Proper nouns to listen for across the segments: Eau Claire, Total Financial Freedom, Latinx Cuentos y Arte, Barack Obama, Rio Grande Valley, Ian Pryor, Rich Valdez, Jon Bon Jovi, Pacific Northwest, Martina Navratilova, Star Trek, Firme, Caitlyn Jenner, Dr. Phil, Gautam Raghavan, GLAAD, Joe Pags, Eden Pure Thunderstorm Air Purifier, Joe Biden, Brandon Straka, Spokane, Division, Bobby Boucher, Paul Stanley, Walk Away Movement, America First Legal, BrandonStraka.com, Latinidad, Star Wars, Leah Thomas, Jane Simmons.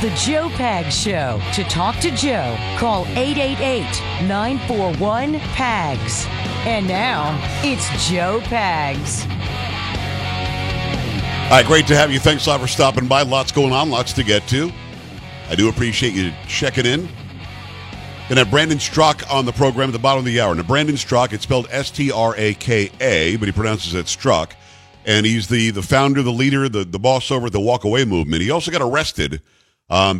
The Joe Pag Show. To talk to Joe, call 888-941-PAGS. And now, it's Joe Pags. All right, great to have you. Thanks a lot for stopping by. Lots going on, lots to get to. I do appreciate you checking in. Going to have Brandon Straka on the program at the bottom of the hour. Now, Brandon Straka, it's spelled S-T-R-A-K-A, but he pronounces it Struck. And he's the founder, the leader, the boss over at the Walk Away Movement. He also got arrested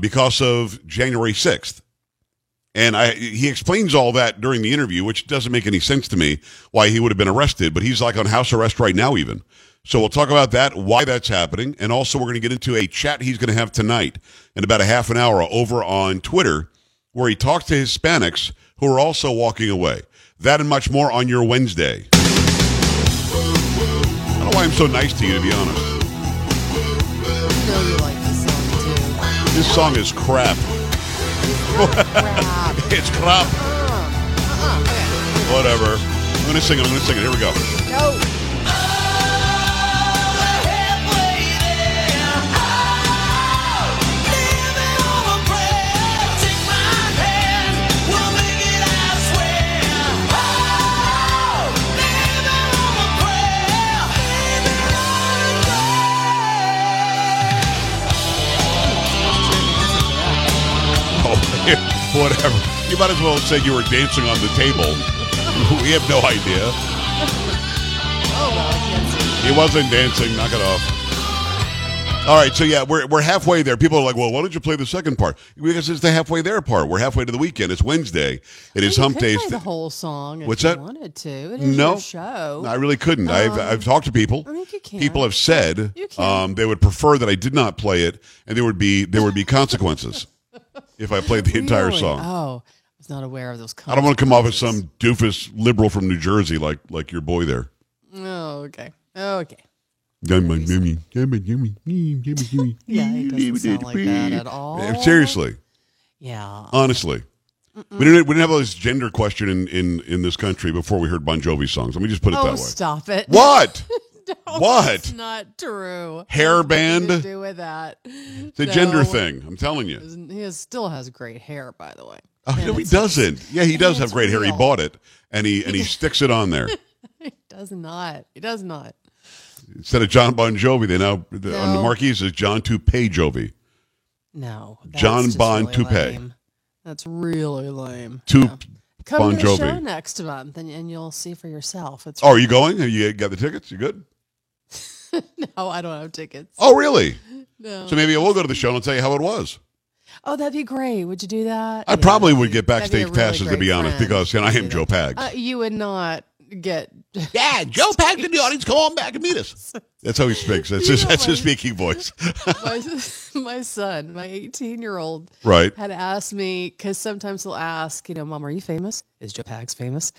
because of January 6th. And he explains all that during the interview, which doesn't make any sense to me, why he would have been arrested. But he's like on house arrest right now even. So we'll talk about that, why that's happening. And also we're going to get into a chat he's going to have tonight in about a half an hour over on Twitter, where he talks to Hispanics who are also walking away. That and much more on your Wednesday. I don't know why I'm so nice to you, to be honest. No, you like this song, too. This song is crap. It's crap. Okay. Whatever. I'm going to sing it. Here we go. No. Whatever. You might as well say you were dancing on the table. We have no idea. He wasn't dancing. Knock it off. All right, so yeah, we're halfway there. People are like, well, why don't you play the second part? Because it's the halfway there part. We're halfway to the weekend. It's Wednesday. It is hump day. The whole song if you wanted to. It is your show. No, I really couldn't. I've talked to people. I think you can. People have said they would prefer that I did not play it, and there would be consequences. If I played the entire song. Oh, I was not aware of those. I don't want to come off as some doofus liberal from New Jersey like your boy there. Oh, okay. Yeah, it doesn't sound like that at all. Seriously. Yeah. Honestly. We didn't have all this gender question in this country before we heard Bon Jovi songs. Let me just put it that way. Stop it. What? No, what? That's not true. Hairband? Nothing to do with that. It's a gender thing. I'm telling you. He still has great hair, by the way. Oh, no, he doesn't. Yeah, he does have great hair. He bought it, and he sticks it on there. He does not. Instead of Jon Bon Jovi, they now on the marquee is John Toupee Jovi. No, Jon Bon Toupee. That's really lame. Come Bon Jovi. To the show next month, and you'll see for yourself. It's are you going? Have you got the tickets? You good? No, I don't have tickets. Oh, really? No. So maybe I will go to the show and I'll tell you how it was. Oh, that'd be great. Would you do that? I probably would get backstage passes, to be honest, because I am Joe Pags. You would not get... Yeah, Joe Pags in the audience, come on back and meet us. That's how he speaks. That's his speaking voice. My son, my 18-year-old, had asked me, because sometimes he'll ask, Mom, are you famous? Is Joe Pags famous?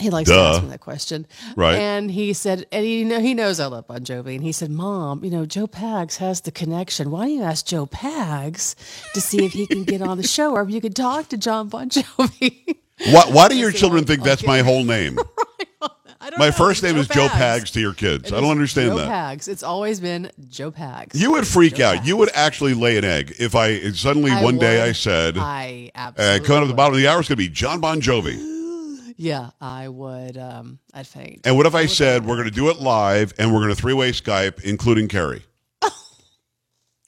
He likes to ask me that question. Right. And he said, he knows I love Bon Jovi. And he said, Mom, Joe Pags has the connection. Why don't you ask Joe Pags to see if he can get on the show or if you could talk to Jon Bon Jovi? Why do your children think that's my whole name? My first name is Joe Pags to your kids. I don't understand that. Joe Pags. It's always been Joe Pags. You would freak out. You would actually lay an egg if I said, coming up at the bottom of the hour, it's going to be Jon Bon Jovi. Yeah, I would. I'd faint. And what if I said we're going to do it live and we're going to three-way Skype, including Carrie?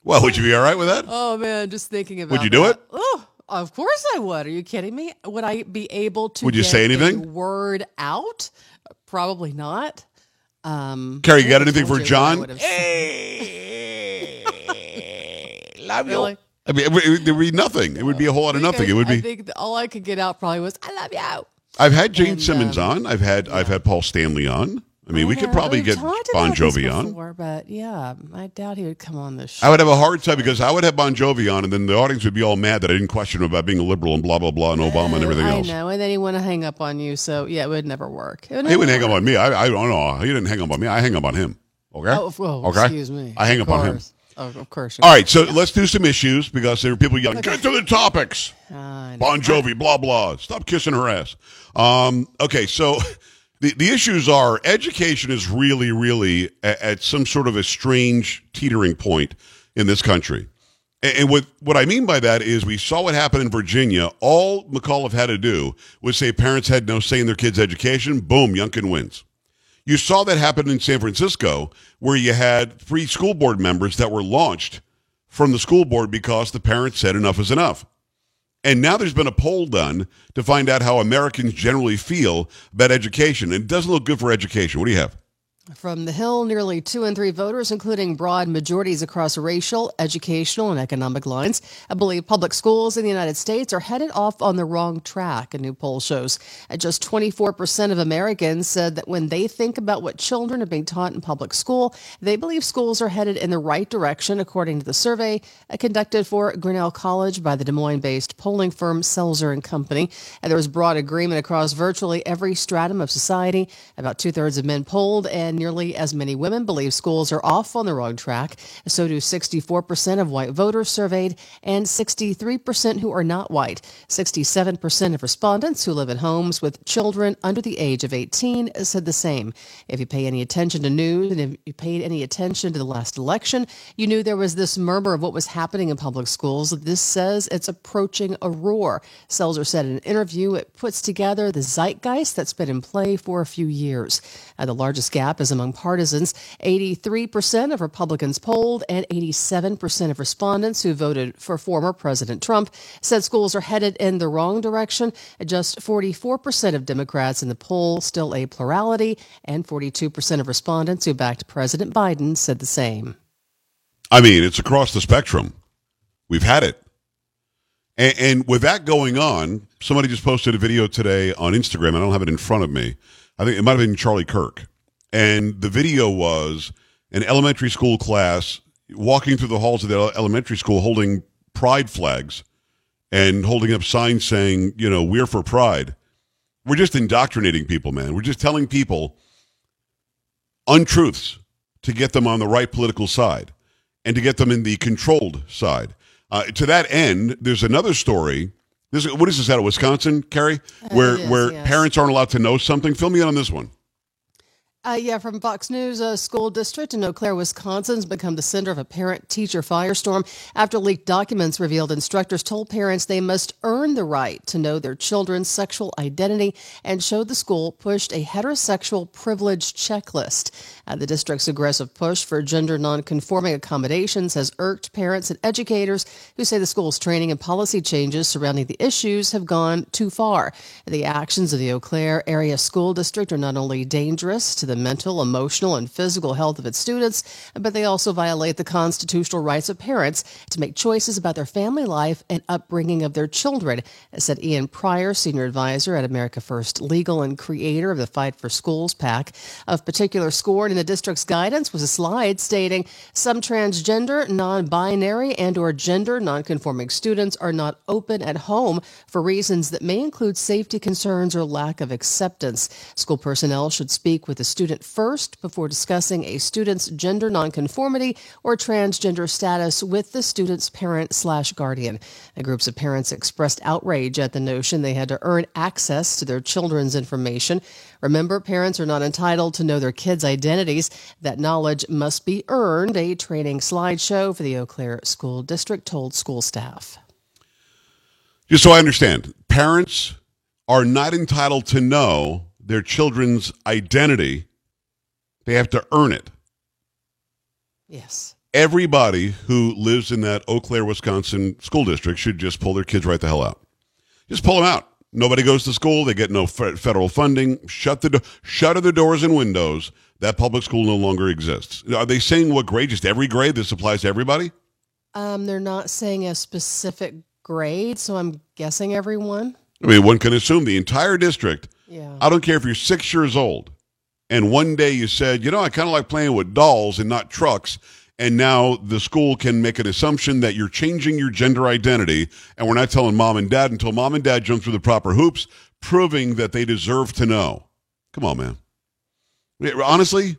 Well, would you be all right with that? Oh man, just thinking about. Would you do it? Oh, of course I would. Are you kidding me? Would I be able to? Would you say anything? A word out? Probably not. Carrie, you got anything for John? Hey, love you. I mean, there would be nothing. It would be a whole lot of nothing. It would be. I think all I could get out probably was "I love you." I've had Jane Simmons on. I've had Paul Stanley on. I mean, we could probably get Bon Jovi on. But yeah, I doubt he would come on this show. I would have a hard time because I would have Bon Jovi on, and then the audience would be all mad that I didn't question him about being a liberal and blah, blah, blah, and Obama and everything else. I know, and then he would hang up on you. So yeah, it would never work. He wouldn't hang up on me. I don't know. He didn't hang up on me. I hang up on him. Okay? Okay? Excuse me. I hang up on him. Oh, of course. All right, so let's do some issues because there are people yelling, get to the topics. Bon Jovi, blah, blah. Stop kissing her ass. Okay, so the issues are education is really, really at some sort of a strange teetering point in this country. And what I mean by that is we saw what happened in Virginia. All McAuliffe had to do was say parents had no say in their kids' education. Boom, Youngkin wins. You saw that happen in San Francisco, where you had 3 school board members that were launched from the school board because the parents said enough is enough. And now there's been a poll done to find out how Americans generally feel about education. It doesn't look good for education. What do you have? From the Hill, nearly 2 in 3 voters, including broad majorities across racial, educational, and economic lines, believe public schools in the United States are headed off on the wrong track, a new poll shows. Just 24% of Americans said that when they think about what children are being taught in public school, they believe schools are headed in the right direction, according to the survey conducted for Grinnell College by the Des Moines-based polling firm Selzer and Company. And there was broad agreement across virtually every stratum of society. About 2/3 of men polled and nearly as many women believe schools are off on the wrong track. So do 64% of white voters surveyed and 63% who are not white. 67% of respondents who live in homes with children under the age of 18 said the same. If you pay any attention to news and if you paid any attention to the last election, you knew there was this murmur of what was happening in public schools. This says it's approaching a roar. Selzer said in an interview it puts together the zeitgeist that's been in play for a few years. The largest gap is among partisans. 83% of Republicans polled and 87% of respondents who voted for former President Trump said schools are headed in the wrong direction. Just 44% of Democrats in the poll, still a plurality, and 42% of respondents who backed President Biden said the same. I mean, it's across the spectrum. We've had it. And with that going on, somebody just posted a video today on Instagram. I don't have it in front of me. I think it might have been Charlie Kirk. And the video was an elementary school class walking through the halls of the elementary school holding pride flags and holding up signs saying, you know, we're for pride. We're just indoctrinating people, man. We're just telling people untruths to get them on the right political side and to get them in the controlled side. To that end, there's another story. What is this out of Wisconsin, Carrie? Where parents aren't allowed to know something? Fill me in on this one. From Fox News, a school district in Eau Claire, Wisconsin has become the center of a parent-teacher firestorm after leaked documents revealed instructors told parents they must earn the right to know their children's sexual identity and showed the school pushed a heterosexual privilege checklist. The district's aggressive push for gender nonconforming accommodations has irked parents and educators who say the school's training and policy changes surrounding the issues have gone too far. The actions of the Eau Claire area school district are not only dangerous to the mental, emotional, and physical health of its students, but they also violate the constitutional rights of parents to make choices about their family life and upbringing of their children, said Ian Pryor, senior advisor at America First Legal and creator of the Fight for Schools PAC. Of particular scorn in the district's guidance was a slide stating some transgender, non-binary, and or gender non-conforming students are not open at home for reasons that may include safety concerns or lack of acceptance. School personnel should speak with the student first before discussing a student's gender nonconformity or transgender status with the student's parent/guardian. Groups of parents expressed outrage at the notion they had to earn access to their children's information. Remember, parents are not entitled to know their kids' identities. That knowledge must be earned, a training slideshow for the Eau Claire School District told school staff. Just so I understand, parents are not entitled to know their children's identity. They have to earn it. Yes. Everybody who lives in that Eau Claire, Wisconsin school district should just pull their kids right the hell out. Just pull them out. Nobody goes to school. They get no federal funding. Shutter the doors and windows. That public school no longer exists. Are they saying what grade? Just every grade? This applies to everybody? They're not saying a specific grade, so I'm guessing everyone. I mean, one can assume the entire district. Yeah. I don't care if you're 6 years old, and one day you said, you know, I kind of like playing with dolls and not trucks, and now the school can make an assumption that you're changing your gender identity, and we're not telling mom and dad until mom and dad jump through the proper hoops, proving that they deserve to know. Come on, man. Honestly,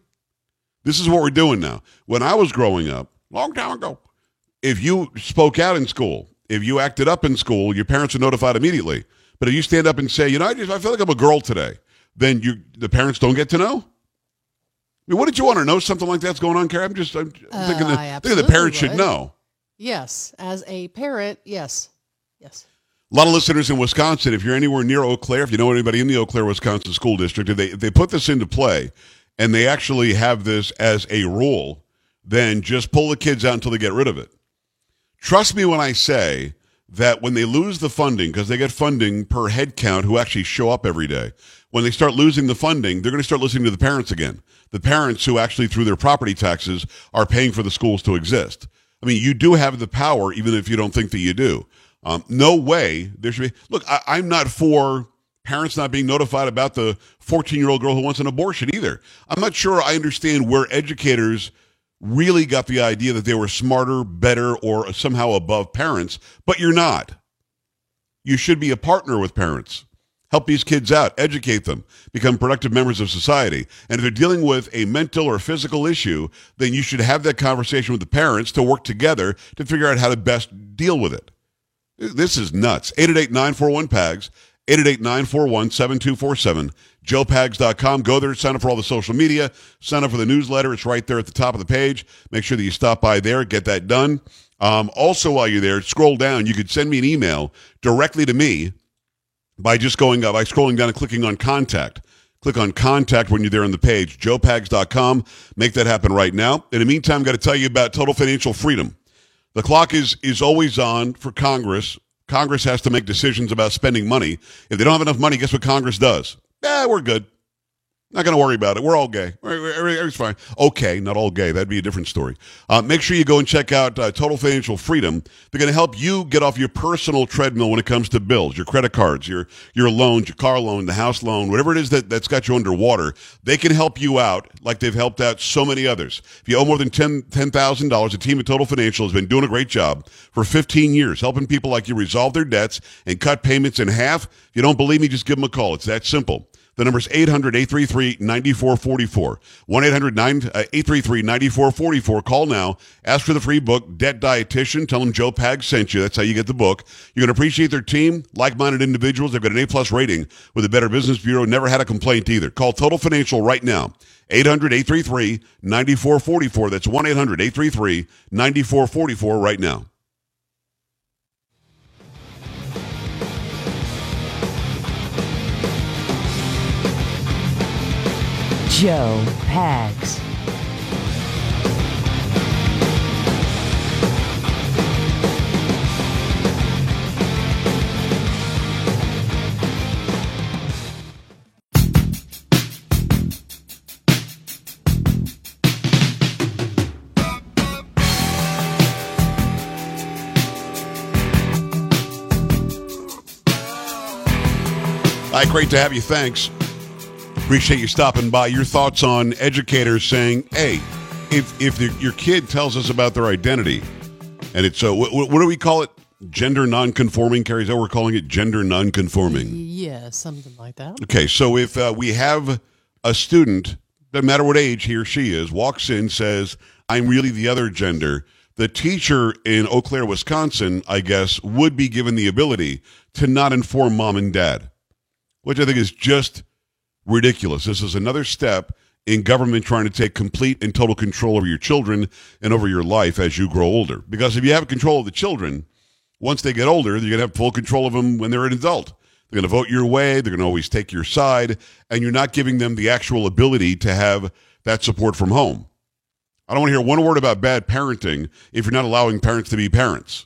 this is what we're doing now. When I was growing up, long time ago, if you spoke out in school, if you acted up in school, your parents were notified immediately. But if you stand up and say, you know, I feel like I'm a girl today, then the parents don't get to know? I mean, what did you want to know? Something like that's going on, Carrie? I'm thinking the parents should know. Yes. As a parent, yes. Yes. A lot of listeners in Wisconsin, if you're anywhere near Eau Claire, if you know anybody in the Eau Claire, Wisconsin school district, if they put this into play and they actually have this as a rule, then just pull the kids out until they get rid of it. Trust me when I say that when they lose the funding, because they get funding per head count who actually show up every day, when they start losing the funding, they're going to start listening to the parents again. The parents who actually, through their property taxes, are paying for the schools to exist. I mean, you do have the power, even if you don't think that you do. No way there should be. Look, I'm not for parents not being notified about the 14-year-old girl who wants an abortion either. I'm not sure I understand where educators really got the idea that they were smarter, better, or somehow above parents, but you're not. You should be a partner with parents. Help these kids out, educate them, become productive members of society. And if they're dealing with a mental or physical issue, then you should have that conversation with the parents to work together to figure out how to best deal with it. This is nuts. 888-941-PAGS, 888-941-7247, joepags.com. Go there, sign up for all the social media, sign up for the newsletter. It's right there at the top of the page. Make sure that you stop by there, get that done. Also, while you're there, scroll down. You could send me an email directly to me by just going up, by scrolling down and clicking on Contact. Click on Contact when you're there on the page, joepags.com. Make that happen right now. In the meantime, I've got to tell you about Total Financial Freedom. The clock is always on for Congress. Congress has to make decisions about spending money. If they don't have enough money, guess what Congress does? We're good. Not going to worry about it. We're all gay. Everything's fine. Okay, not all gay. That'd be a different story. Make sure you go and check out Total Financial Freedom. They're going to help you get off your personal treadmill when it comes to bills, your credit cards, your loans, your car loan, the house loan, whatever it is that's got you underwater. They can help you out like they've helped out so many others. If you owe more than $10,000, the team at Total Financial has been doing a great job for 15 years, helping people like you resolve their debts and cut payments in half. If you don't believe me, just give them a call. It's that simple. The number is 800-833-9444, 1-800-833-9444. Call now. Ask for the free book, Debt Dietitian. Tell them Joe Pag sent you. That's how you get the book. You're going to appreciate their team, like-minded individuals. They've got an A-plus rating with the Better Business Bureau. Never had a complaint either. Call Total Financial right now, 800-833-9444. That's 1-800-833-9444 right now. Joe Pags. Hi, great to have you. Thanks. Appreciate you stopping by. Your thoughts on educators saying, hey, if your kid tells us about their identity, and it's so, what do we call it? Gender nonconforming, Carrie? Is that what we're calling it? Gender nonconforming. Yeah, something like that. Okay, so if we have a student, doesn't matter what age he or she is, walks in, says, I'm really the other gender, the teacher in Eau Claire, Wisconsin, I guess, would be given the ability to not inform mom and dad, which I think is just ridiculous. This is another step in government trying to take complete and total control over your children and over your life as you grow older. Because if you have control of the children, once they get older, you're going to have full control of them when they're an adult. They're going to vote your way. They're going to always take your side. And you're not giving them the actual ability to have that support from home. I don't want to hear one word about bad parenting if you're not allowing parents to be parents.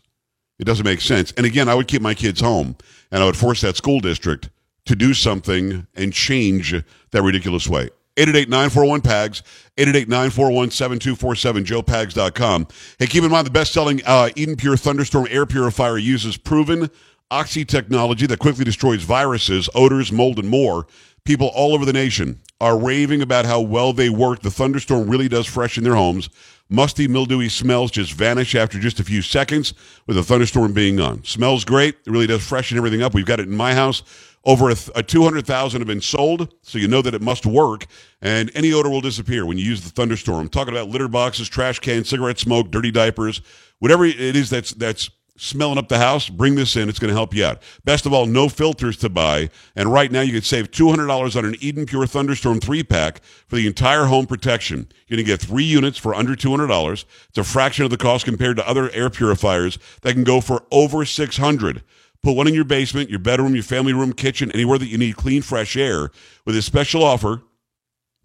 It doesn't make sense. And again, I would keep my kids home, and I would force that school district to do something and change that ridiculous way. 888-941-PAGS, 888-941-7247, joepags.com. Hey, keep in mind the best-selling Eden Pure Thunderstorm Air Purifier uses proven Oxy technology that quickly destroys viruses, odors, mold, and more. People all over the nation are raving about how well they work. The Thunderstorm really does freshen their homes. Musty, mildewy smells just vanish after just a few seconds with the Thunderstorm being on. Smells great. It really does freshen everything up. We've got it in my house. Over 200,000 have been sold, so you know that it must work, and any odor will disappear when you use the Thunderstorm. I'm talking about litter boxes, trash cans, cigarette smoke, dirty diapers, whatever it is that's smelling up the house, bring this in. It's going to help you out. Best of all, no filters to buy. And right now, you can save $200 on an Eden Pure Thunderstorm 3-pack for the entire home protection. You're going to get 3 units for under $200. It's a fraction of the cost compared to other air purifiers that can go for over $600. Put one in your basement, your bedroom, your family room, kitchen, anywhere that you need clean, fresh air with a special offer.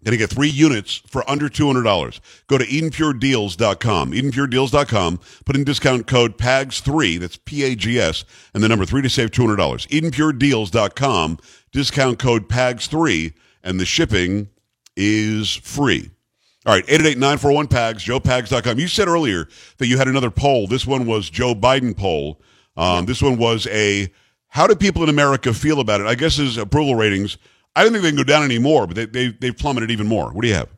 Going to get 3 units for under $200. Go to EdenPureDeals.com. EdenPureDeals.com. Put in discount code PAGS3, that's P-A-G-S, and the number 3 to save $200. EdenPureDeals.com. Discount code PAGS3, and the shipping is free. All right, 888-941-PAGS, JoePags.com. You said earlier that you had another poll. This one was Joe Biden poll. This one was a how do people in America feel about it? I guess his approval ratings. I don't think they can go down anymore, but they plummeted even more. What do you have?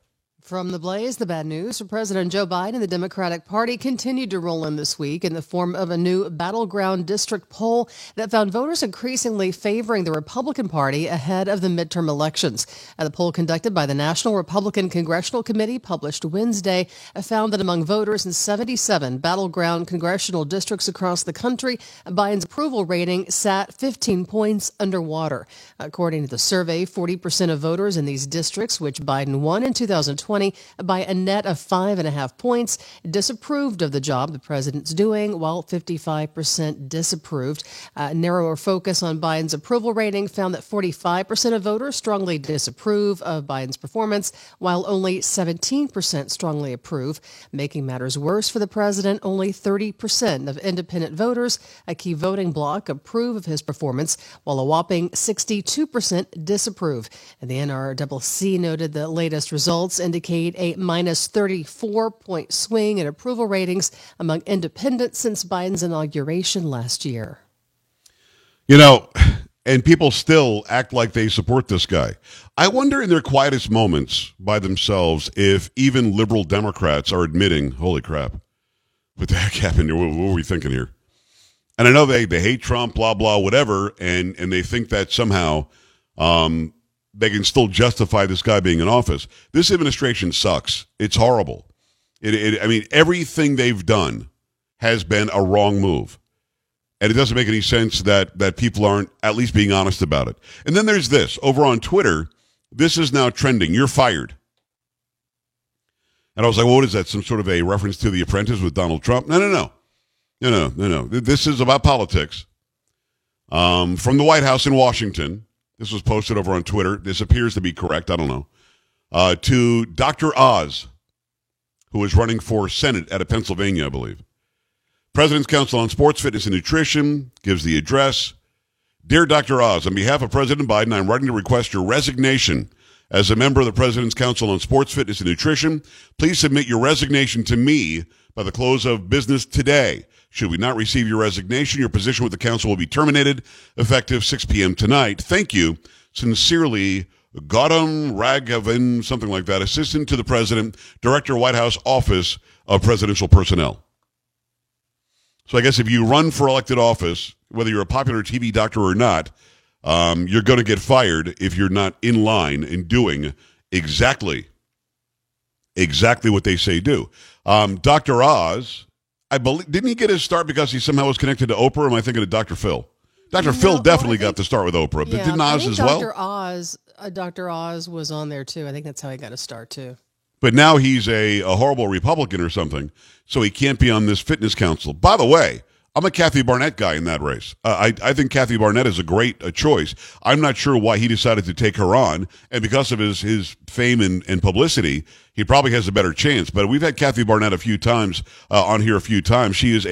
From the Blaze, the bad news for President Joe Biden. The Democratic Party continued to roll in this week in the form of a new battleground district poll that found voters increasingly favoring the Republican Party ahead of the midterm elections. The poll conducted by the National Republican Congressional Committee, published Wednesday, found that among voters in 77 battleground congressional districts across the country, Biden's approval rating sat 15 points underwater. According to the survey, 40% of voters in these districts, which Biden won in 2020, by a net of 5.5 points, disapproved of the job the president's doing, while 55% disapproved. Narrower focus on Biden's approval rating found that 45% of voters strongly disapprove of Biden's performance, while only 17% strongly approve. Making matters worse for the president, only 30% of independent voters, a key voting bloc, approve of his performance, while a whopping 62% disapprove. And the NRCC noted the latest results indicate a minus 34-point swing in approval ratings among independents since Biden's inauguration last year. You know, and people still act like they support this guy. I wonder in their quietest moments by themselves if even liberal Democrats are admitting, holy crap, what the heck happened here? What were we thinking here? And I know they hate Trump, blah, blah, whatever, and they think that somehow they can still justify this guy being in office. This administration sucks. It's horrible. I mean, everything they've done has been a wrong move. And it doesn't make any sense that people aren't at least being honest about it. And then there's this. Over on Twitter, this is now trending. You're fired. And I was like, well, what is that? Some sort of a reference to The Apprentice with Donald Trump? No. This is about politics. From the White House in Washington. This was posted over on Twitter. This appears to be correct. I don't know. To Dr. Oz, who is running for Senate out of Pennsylvania, I believe. President's Council on Sports, Fitness, and Nutrition gives the address. Dear Dr. Oz, on behalf of President Biden, I'm writing to request your resignation as a member of the President's Council on Sports, Fitness, and Nutrition. Please submit your resignation to me by the close of business today. Should we not receive your resignation, your position with the council will be terminated, effective 6 p.m. tonight. Thank you. Sincerely, Gautam Raghavan, something like that, Assistant to the President, Director, White House Office of Presidential Personnel. So I guess if you run for elected office, whether you're a popular TV doctor or not, you're going to get fired if you're not in line and doing exactly what they say do. Dr. Oz, I believe, didn't he get his start because he somehow was connected to Oprah? Or am I thinking of Dr. Phil? Dr. Phil definitely got the start with Oprah, but yeah, didn't Oz as well? Dr. Oz was on there too. I think that's how he got his start too. But now he's a horrible Republican or something, so he can't be on this fitness council. By the way, I'm a Kathy Barnett guy in that race. I think Kathy Barnett is a great choice. I'm not sure why he decided to take her on, and because of his fame and publicity, he probably has a better chance. But we've had Kathy Barnett a few times on here a few times. She is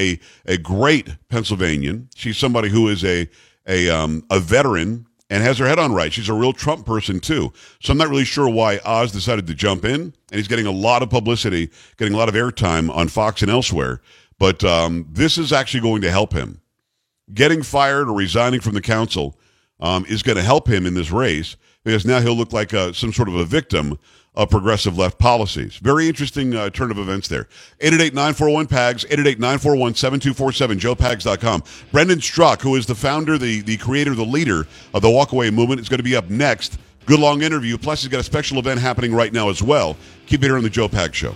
a great Pennsylvanian. She's somebody who is a veteran and has her head on right. She's a real Trump person, too. So I'm not really sure why Oz decided to jump in, and he's getting a lot of publicity, getting a lot of airtime on Fox and elsewhere. But this is actually going to help him. getting fired or resigning from the council is going to help him in this race, because now he'll look like some sort of a victim of progressive left policies. Very interesting turn of events there. 888-941-PAGS, 888-941-7247, joepags.com. Brandon Straka, who is the founder, the creator, the leader of the Walk Away Movement, is going to be up next. Good long interview. Plus, he's got a special event happening right now as well. Keep it here on the Joe Pags Show.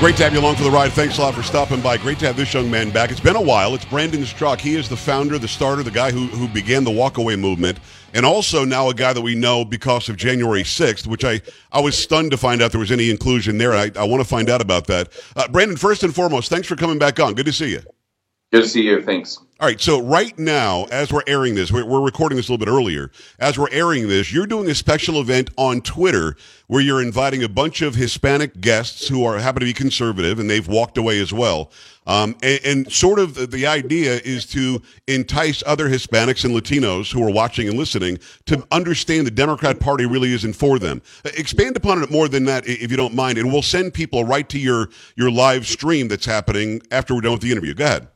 Great to have you along for the ride. Thanks a lot for stopping by. Great to have this young man back. It's been a while. It's Brandon Straka. He is the founder, the starter, the guy who began the Walk Away Movement, and also now a guy that we know because of January 6th, which I was stunned to find out there was any inclusion there. I want to find out about that. Brandon, first and foremost, thanks for coming back on. Good to see you. Good to see you. Thanks. All right. So right now, as we're airing this, we're recording this a little bit earlier. As we're airing this, you're doing a special event on Twitter where you're inviting a bunch of Hispanic guests who happen to be conservative, and they've walked away as well. And sort of the idea is to entice other Hispanics and Latinos who are watching and listening to understand the Democrat Party really isn't for them. Expand upon it more than that, if you don't mind, and we'll send people right to your live stream that's happening after we're done with the interview. Go ahead.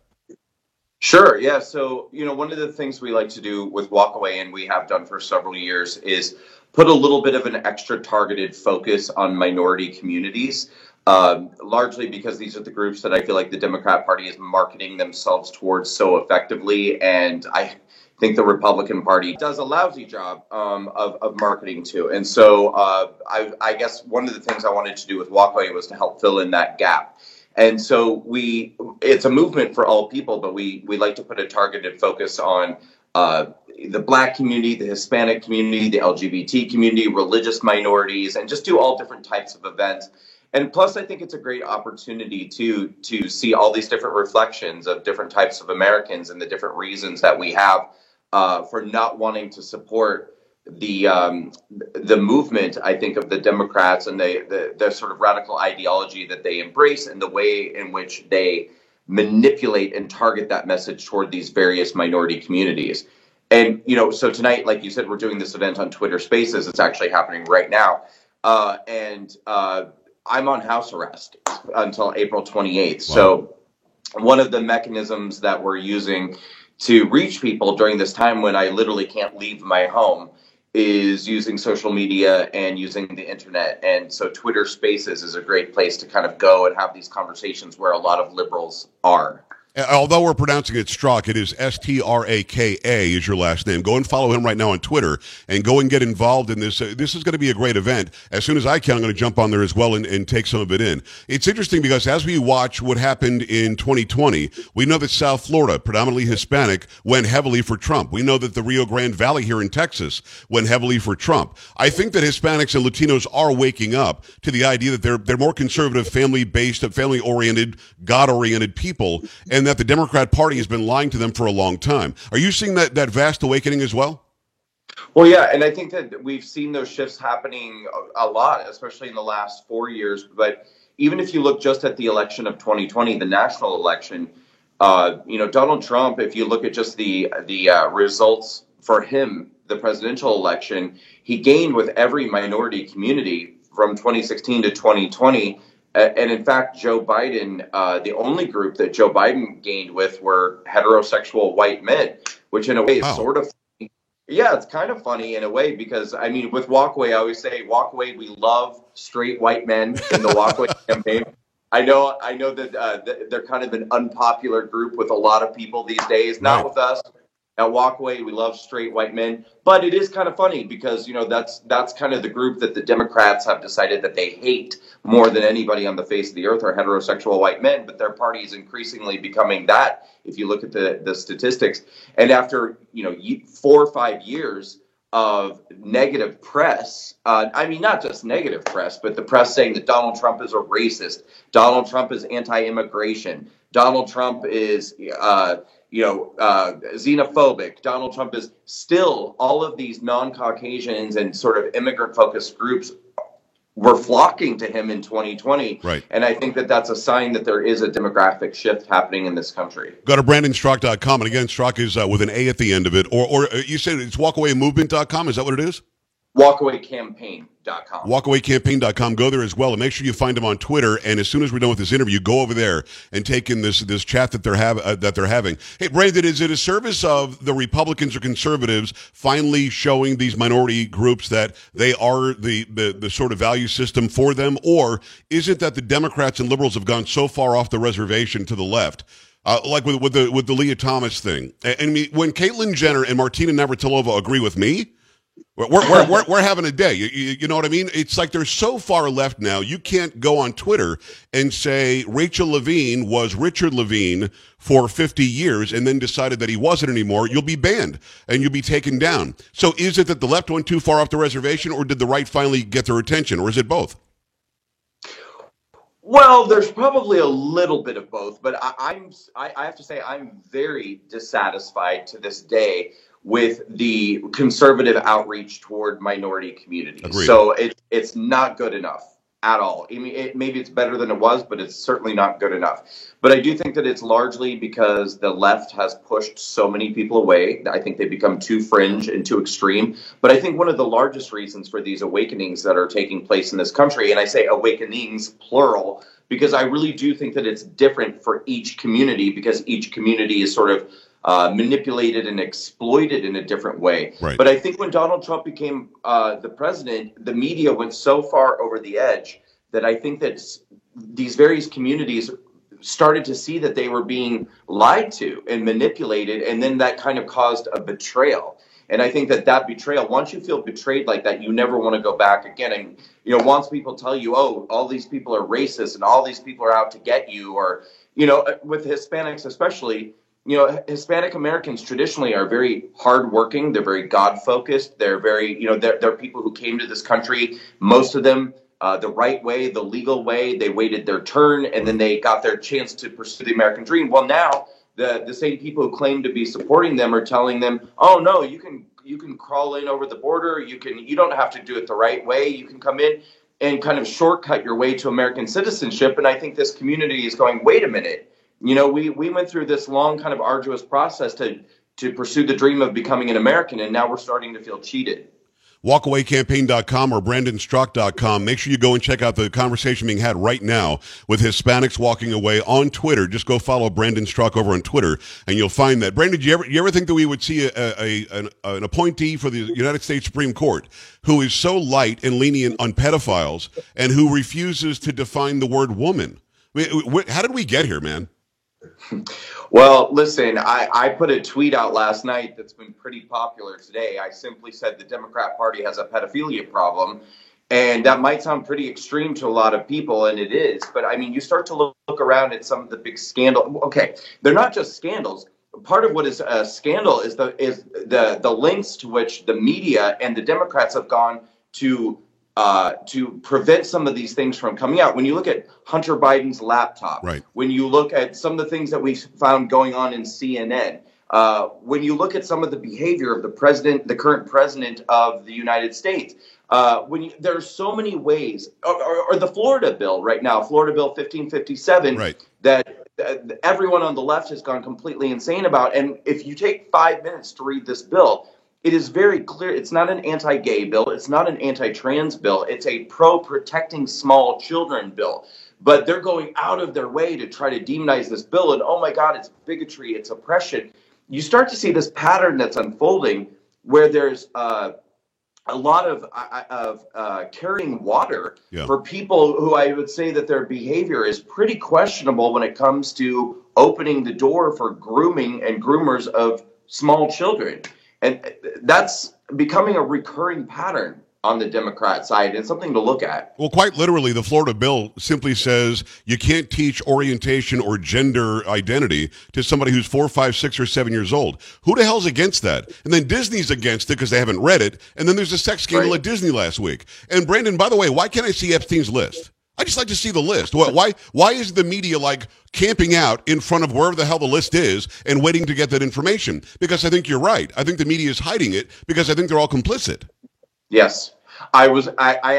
Sure. Yeah. So, one of the things we like to do with Walk Away, and we have done for several years, is put a little bit of an extra targeted focus on minority communities, largely because these are the groups that I feel like the Democrat Party is marketing themselves towards so effectively. And I think the Republican Party does a lousy job of marketing to. And so I guess one of the things I wanted to do with Walk Away was to help fill in that gap. And so it's a movement for all people, but we like to put a targeted focus on the Black community, the Hispanic community, the LGBT community, religious minorities, and just do all different types of events. And plus, I think it's a great opportunity to see all these different reflections of different types of Americans and the different reasons that we have for not wanting to support the movement, I think, of the Democrats and the sort of radical ideology that they embrace and the way in which they manipulate and target that message toward these various minority communities. And, so tonight, like you said, we're doing this event on Twitter Spaces. It's actually happening right now. And I'm on house arrest until April 28th. Wow. So one of the mechanisms that we're using to reach people during this time when I literally can't leave my home is using social media and using the internet. And so Twitter Spaces is a great place to kind of go and have these conversations where a lot of liberals are. Although we're pronouncing it Straka, it is S-T-R-A-K-A is your last name. Go and follow him right now on Twitter and go and get involved in this. This is going to be a great event. As soon as I can, I'm going to jump on there as well and take some of it in. It's interesting because as we watch what happened in 2020, we know that South Florida, predominantly Hispanic, went heavily for Trump. We know that the Rio Grande Valley here in Texas went heavily for Trump. I think that Hispanics and Latinos are waking up to the idea that they're more conservative, family-based, family-oriented, God-oriented people, and that the Democrat Party has been lying to them for a long time. Are you seeing that vast awakening as well? Well, yeah, and I think that we've seen those shifts happening a lot, especially in the last 4 years. But even if you look just at the election of 2020, the national election, Donald Trump, if you look at just the results for him, the presidential election, he gained with every minority community from 2016 to 2020. And in fact, Joe Biden, the only group that Joe Biden gained with were heterosexual white men, which in a way is sort of funny. Yeah, it's kind of funny in a way because, with Walk Away, I always say, Walk Away, we love straight white men in the Walk Away campaign. I know that they're kind of an unpopular group with a lot of people these days, not with us. At Walk Away, we love straight white men, but it is kind of funny because, that's kind of the group that the Democrats have decided that they hate more than anybody on the face of the earth are heterosexual white men, but their party is increasingly becoming that if you look at the statistics. And after, 4 or 5 years of negative press, not just negative press, but the press saying that Donald Trump is a racist, Donald Trump is anti-immigration, Donald Trump is xenophobic. Donald Trump is still, all of these non-Caucasians and sort of immigrant-focused groups were flocking to him in 2020. Right. And I think that that's a sign that there is a demographic shift happening in this country. Go to BrandonStraka.com. And again, Straka is with an A at the end of it. Or you said it's walkawaymovement.com. Is that what it is? walkawaycampaign.com. walkawaycampaign.com. Go there as well, and make sure you find him on Twitter, and as soon as we're done with this interview, go over there and take in this chat that they're having. Hey, Brandon, is it a service of the Republicans or conservatives finally showing these minority groups that they are the sort of value system for them, or is it that the Democrats and liberals have gone so far off the reservation to the left? Like with the Leah Thomas thing. And when Caitlyn Jenner and Martina Navratilova agree with me, We're having a day. You know what I mean? It's like they're so far left now, you can't go on Twitter and say Rachel Levine was Richard Levine for 50 years and then decided that he wasn't anymore. You'll be banned and you'll be taken down. So is it that the left went too far off the reservation, or did the right finally get their attention, or is it both? Well, there's probably a little bit of both, but I have to say I'm very dissatisfied to this day with the conservative outreach toward minority communities. Agreed. So it's not good enough at all. I mean, maybe it's better than it was, but it's certainly not good enough. But I do think that it's largely because the left has pushed so many people away. I think they become too fringe and too extreme. But I think one of the largest reasons for these awakenings that are taking place in this country, and I say awakenings plural, because I really do think that it's different for each community, because each community is sort of manipulated and exploited in a different way. Right. But I think when Donald Trump became the president, the media went so far over the edge that I think that these various communities started to see that they were being lied to and manipulated, and then that kind of caused a betrayal. And I think that that betrayal, once you feel betrayed like that, you never want to go back again. And, you know, once people tell you, oh, all these people are racist and all these people are out to get you, or, you know, with Hispanics especially, you know, Hispanic Americans traditionally are very hardworking. They're very God-focused. They're very, you know, they're people who came to this country, most of them the right way, the legal way. They waited their turn, and then they got their chance to pursue the American dream. Well, now the same people who claim to be supporting them are telling them, oh, no, you can crawl in over the border. You don't have to do it the right way. You can come in and kind of shortcut your way to American citizenship. And I think this community is going, wait a minute. You know, we went through this long kind of arduous process to pursue the dream of becoming an American, and now we're starting to feel cheated. Walkawaycampaign.com or BrandonStraka.com. Make sure you go and check out the conversation being had right now with Hispanics walking away on Twitter. Just go follow Brandon Straka over on Twitter, and you'll find that. Brandon, do you ever think that we would see an appointee for the United States Supreme Court who is so light and lenient on pedophiles and who refuses to define the word woman? I mean, how did we get here, man? Well, listen, I put a tweet out last night that's been pretty popular today. I simply said the Democrat Party has a pedophilia problem, and that might sound pretty extreme to a lot of people, and it is. But, I mean, you start to look around at some of the big scandals. Okay, they're not just scandals. Part of what is a scandal is the lengths to which the media and the Democrats have gone to prevent some of these things from coming out. When you look at Hunter Biden's laptop, right. When you look at some of the things that we found going on in CNN, when you look at some of the behavior of the president, the current president of the United States, there are so many ways, or the Florida bill right now, Florida Bill 1557, right. that everyone on the left has gone completely insane about. And if you take 5 minutes to read this bill, it is very clear it's not an anti-gay bill. It's not an anti-trans bill. It's a pro-protecting small children bill. But they're going out of their way to try to demonize this bill. And, oh, my God, it's bigotry. It's oppression. You start to see this pattern that's unfolding where there's a lot of carrying water for people who I would say that their behavior is pretty questionable when it comes to opening the door for grooming and groomers of small children. And that's becoming a recurring pattern on the Democrat side, and something to look at. Well, quite literally, the Florida bill simply says you can't teach orientation or gender identity to somebody who's 4, 5, 6, or 7 years old. Who the hell's against that? And then Disney's against it because they haven't read it. And then there's a sex scandal at Disney last week. And Brandon, by the way, why can't I see Epstein's list? I just like to see the list. Why is the media like camping out in front of wherever the hell the list is and waiting to get that information? Because I think you're right. I think the media is hiding it because I think they're all complicit. Yes. I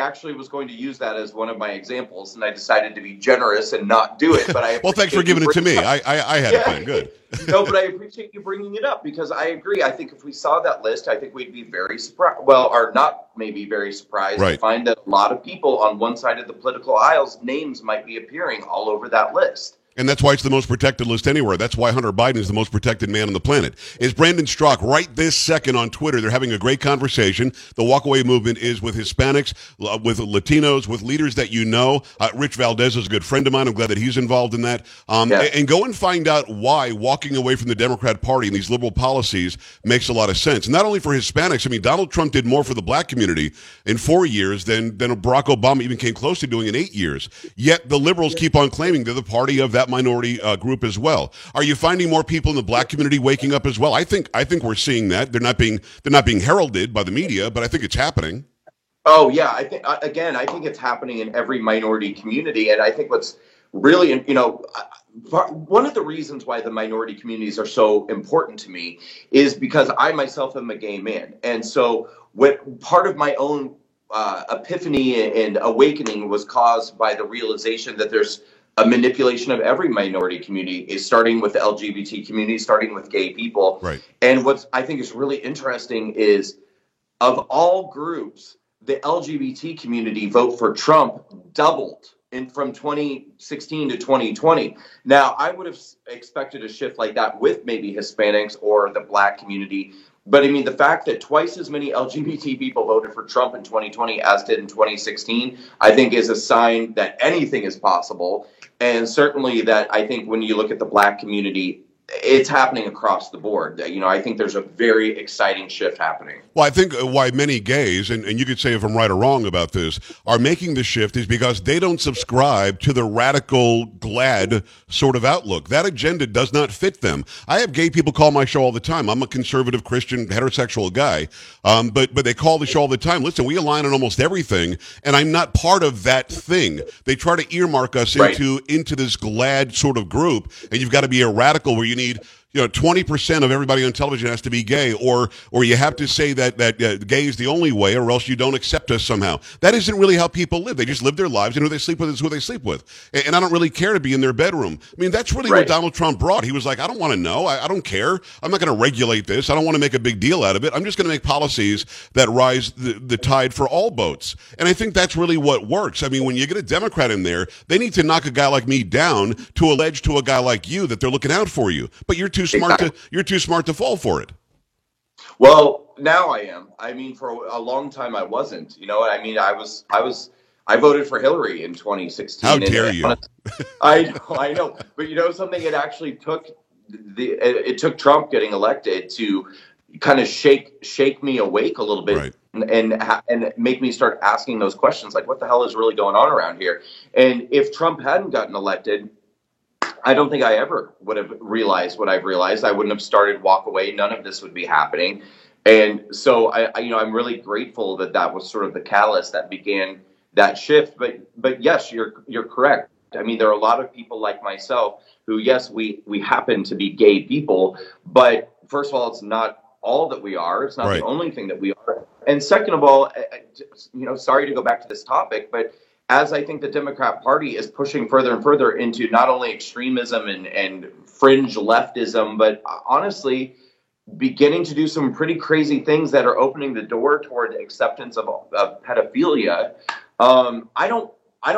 actually was going to use that as one of my examples, and I decided to be generous and not do it. But I well, thanks for giving it to me. I had a plan. Good. No, but I appreciate you bringing it up because I agree. I think if we saw that list, I think we'd be very surprised. Well, or not maybe very surprised to find that a lot of people on one side of the political aisles, names might be appearing all over that list. And that's why it's the most protected list anywhere. That's why Hunter Biden is the most protected man on the planet. It's Brandon Straka right this second on Twitter. They're having a great conversation. The Walkaway Movement is with Hispanics, with Latinos, with leaders that you know. Rich Valdez is a good friend of mine. I'm glad that he's involved in that. And go and find out why walking away from the Democrat Party and these liberal policies makes a lot of sense. Not only for Hispanics. I mean, Donald Trump did more for the black community in 4 years than Barack Obama even came close to doing in 8 years. Yet the liberals keep on claiming they're the party of that minority group as well. Are you finding more people in the black community waking up as well? I think we're seeing that. They're not being heralded by the media, but I think it's happening. Oh yeah, I think it's happening in every minority community, and I think what's really, you know, one of the reasons why the minority communities are so important to me is because I myself am a gay man, and so what part of my own epiphany and awakening was caused by the realization that there's a manipulation of every minority community, is starting with the LGBT community, starting with gay people. Right. And what I think is really interesting is, of all groups, the LGBT community vote for Trump doubled in from 2016 to 2020. Now, I would have expected a shift like that with maybe Hispanics or the black community. But I mean, the fact that twice as many LGBT people voted for Trump in 2020 as did in 2016, I think is a sign that anything is possible. And certainly that I think when you look at the black community, it's happening across the board. You know, I think there's a very exciting shift happening. Well, I think why many gays, and you could say if I'm right or wrong about this, are making the shift is because they don't subscribe to the radical GLAAD sort of outlook. That agenda does not fit them. I have gay people call my show all the time. I'm a conservative, Christian, heterosexual guy, but they call the show all the time. Listen, we align on almost everything, and I'm not part of that thing. They try to earmark us into this GLAAD sort of group, and you've got to be a radical where you need, you know, 20% of everybody on television has to be gay, or you have to say that gay is the only way, or else you don't accept us somehow. That isn't really how people live. They just live their lives, and who they sleep with is who they sleep with. And I don't really care to be in their bedroom. I mean, that's really what Donald Trump brought. He was like, I don't want to know. I don't care. I'm not going to regulate this. I don't want to make a big deal out of it. I'm just going to make policies that rise the tide for all boats. And I think that's really what works. I mean, when you get a Democrat in there, they need to knock a guy like me down to allege to a guy like you that they're looking out for you. But you're too smart to fall for it. Well, now I am. I mean, for a long time I wasn't. You know, I mean, I voted for Hillary in 2016. How dare you? I know. But you know something? It actually took it took Trump getting elected to kind of shake me awake a little bit. Right. And make me start asking those questions, like, what the hell is really going on around here? And if Trump hadn't gotten elected, I don't think I ever would have realized what I've realized. I wouldn't have started Walk Away. None of this would be happening. And so I'm really grateful that was sort of the catalyst that began that shift. But yes, you're correct. I mean, there are a lot of people like myself who, yes, we happen to be gay people, but first of all, it's not all that we are. It's not the only thing that we are. And second of all, you know, sorry to go back to this topic, but as I think the Democrat Party is pushing further and further into not only extremism and fringe leftism, but honestly beginning to do some pretty crazy things that are opening the door toward acceptance of pedophilia, I don't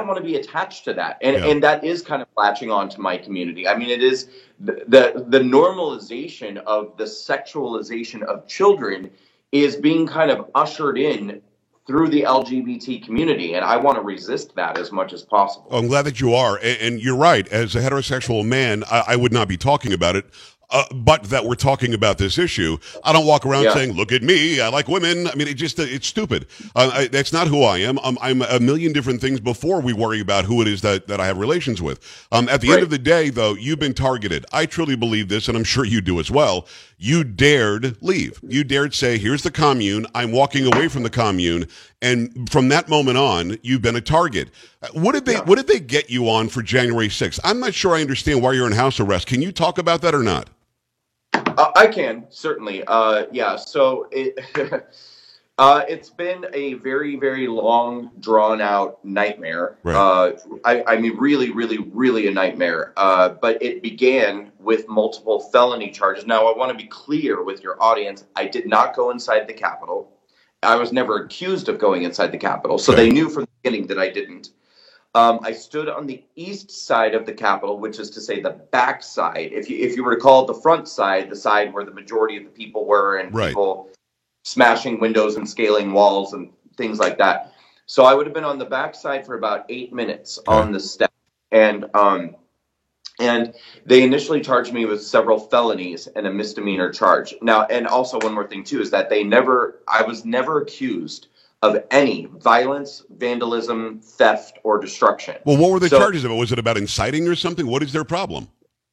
want to be attached to that. And that is kind of latching on to my community. I mean, it is the normalization of the sexualization of children is being kind of ushered in through the LGBT community, and I want to resist that as much as possible. Oh, I'm glad that you are, and you're right. As a heterosexual man, I would not be talking about it, but that we're talking about this issue. I don't walk around saying, look at me, I like women. I mean, it's stupid. That's not who I am. I'm a million different things before we worry about who it is that I have relations with. At the end of the day, though, you've been targeted. I truly believe this, and I'm sure you do as well. You dared leave. You dared say, here's the commune. I'm walking away from the commune. And from that moment on, you've been a target. What did they get you on for January 6th? I'm not sure I understand why you're in house arrest. Can you talk about that or not? I can, certainly. So it's been a very, very long, drawn-out nightmare. Right. I mean, really, really, really a nightmare. But it began with multiple felony charges. Now, I want to be clear with your audience. I did not go inside the Capitol. I was never accused of going inside the Capitol, so they knew from the beginning that I didn't. I stood on the east side of the Capitol, which is to say the back side. If you recall the front side, the side where the majority of the people were and people smashing windows and scaling walls and things like that. So I would have been on the back side for about 8 minutes on the step. And they initially charged me with several felonies and a misdemeanor charge. Now, and also one more thing, too, is that I was never accused of any violence, vandalism, theft, or destruction. Well, what were the charges of it? Was it about inciting or something? What is their problem?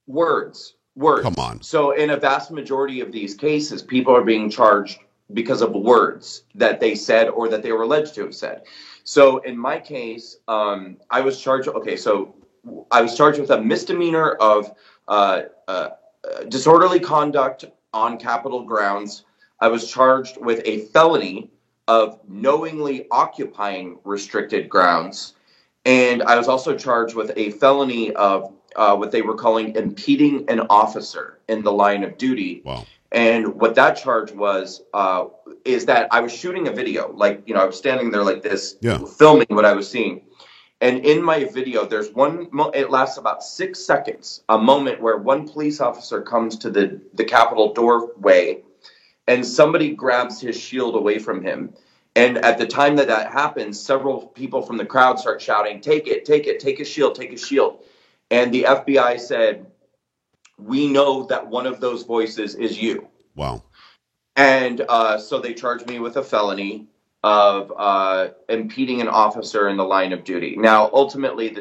Words. Come on. So in a vast majority of these cases, people are being charged because of words that they said or that they were alleged to have said. So in my case, I was charged with a misdemeanor of disorderly conduct on Capitol grounds. I was charged with a felony of knowingly occupying restricted grounds. And I was also charged with a felony of what they were calling impeding an officer in the line of duty. Wow. And what that charge was, is that I was shooting a video, I was standing there like this, filming what I was seeing. And in my video, there's it lasts about 6 seconds, a moment where one police officer comes to the Capitol doorway and somebody grabs his shield away from him. And at the time that happens, several people from the crowd start shouting, "Take it, take it, take his shield, take his shield." And the FBI said, "We know that one of those voices is you." Wow. And so they charged me with a felony of impeding an officer in the line of duty. Now, ultimately,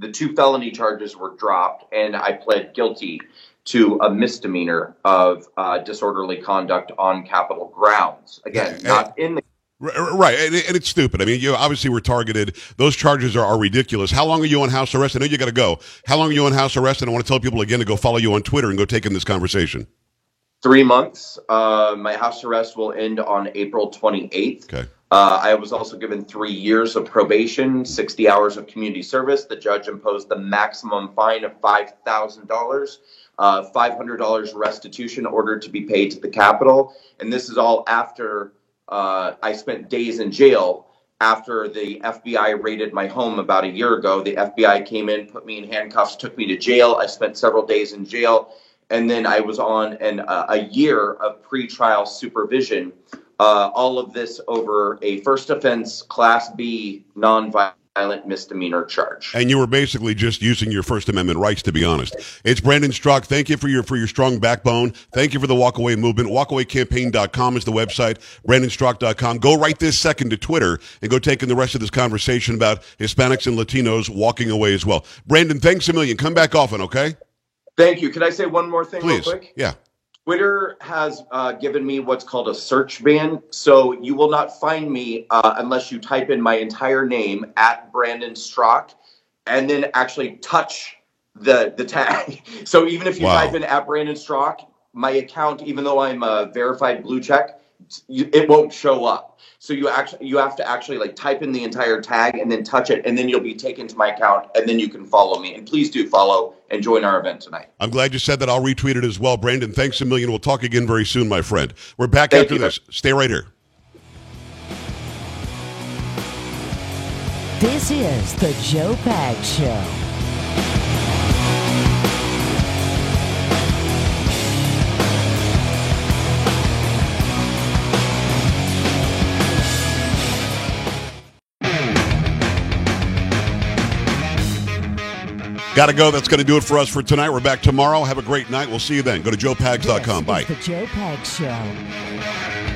the two felony charges were dropped, and I pled guilty to a misdemeanor of disorderly conduct on Capitol grounds. Again, not in the... Right, and it's stupid. I mean, you obviously were targeted. Those charges are ridiculous. How long are you on house arrest? I know you got to go. How long are you on house arrest? And I want to tell people again to go follow you on Twitter and go take in this conversation. 3 months. My house arrest will end on April 28th. Okay. I was also given 3 years of probation, 60 hours of community service. The judge imposed the maximum fine of $5,000, $500 restitution ordered to be paid to the Capitol. And this is all after I spent days in jail. After the FBI raided my home about a year ago, the FBI came in, put me in handcuffs, took me to jail. I spent several days in jail. And then I was on a year of pretrial supervision, all of this over a first offense Class B nonviolent misdemeanor charge. And you were basically just using your First Amendment rights, to be honest. It's Brandon Straka. Thank you for your strong backbone. Thank you for the Walk Away Movement. Walkawaycampaign.com is the website. BrandonStraka.com. Go right this second to Twitter and go take in the rest of this conversation about Hispanics and Latinos walking away as well. Brandon, thanks a million. Come back often, okay? Thank you. Can I say one more thing real quick? Yeah. Twitter has given me what's called a search ban. So you will not find me unless you type in my entire name at Brandon Straka and then actually touch the tag. So even if you type in at Brandon Straka, my account, even though I'm a verified blue check, it won't show up. So you have to actually type in the entire tag and then touch it, and then you'll be taken to my account, and then you can follow me. And please do follow and join our event tonight. I'm glad you said that. I'll retweet it as well. Brandon, thanks a million. We'll talk again very soon, my friend. We're back after this. Stay right here. This is the Joe Pag Show. Got to go. That's going to do it for us for tonight. We're back tomorrow. Have a great night. We'll see you then. Go to JoePags.com. Bye. The Joe Pag Show.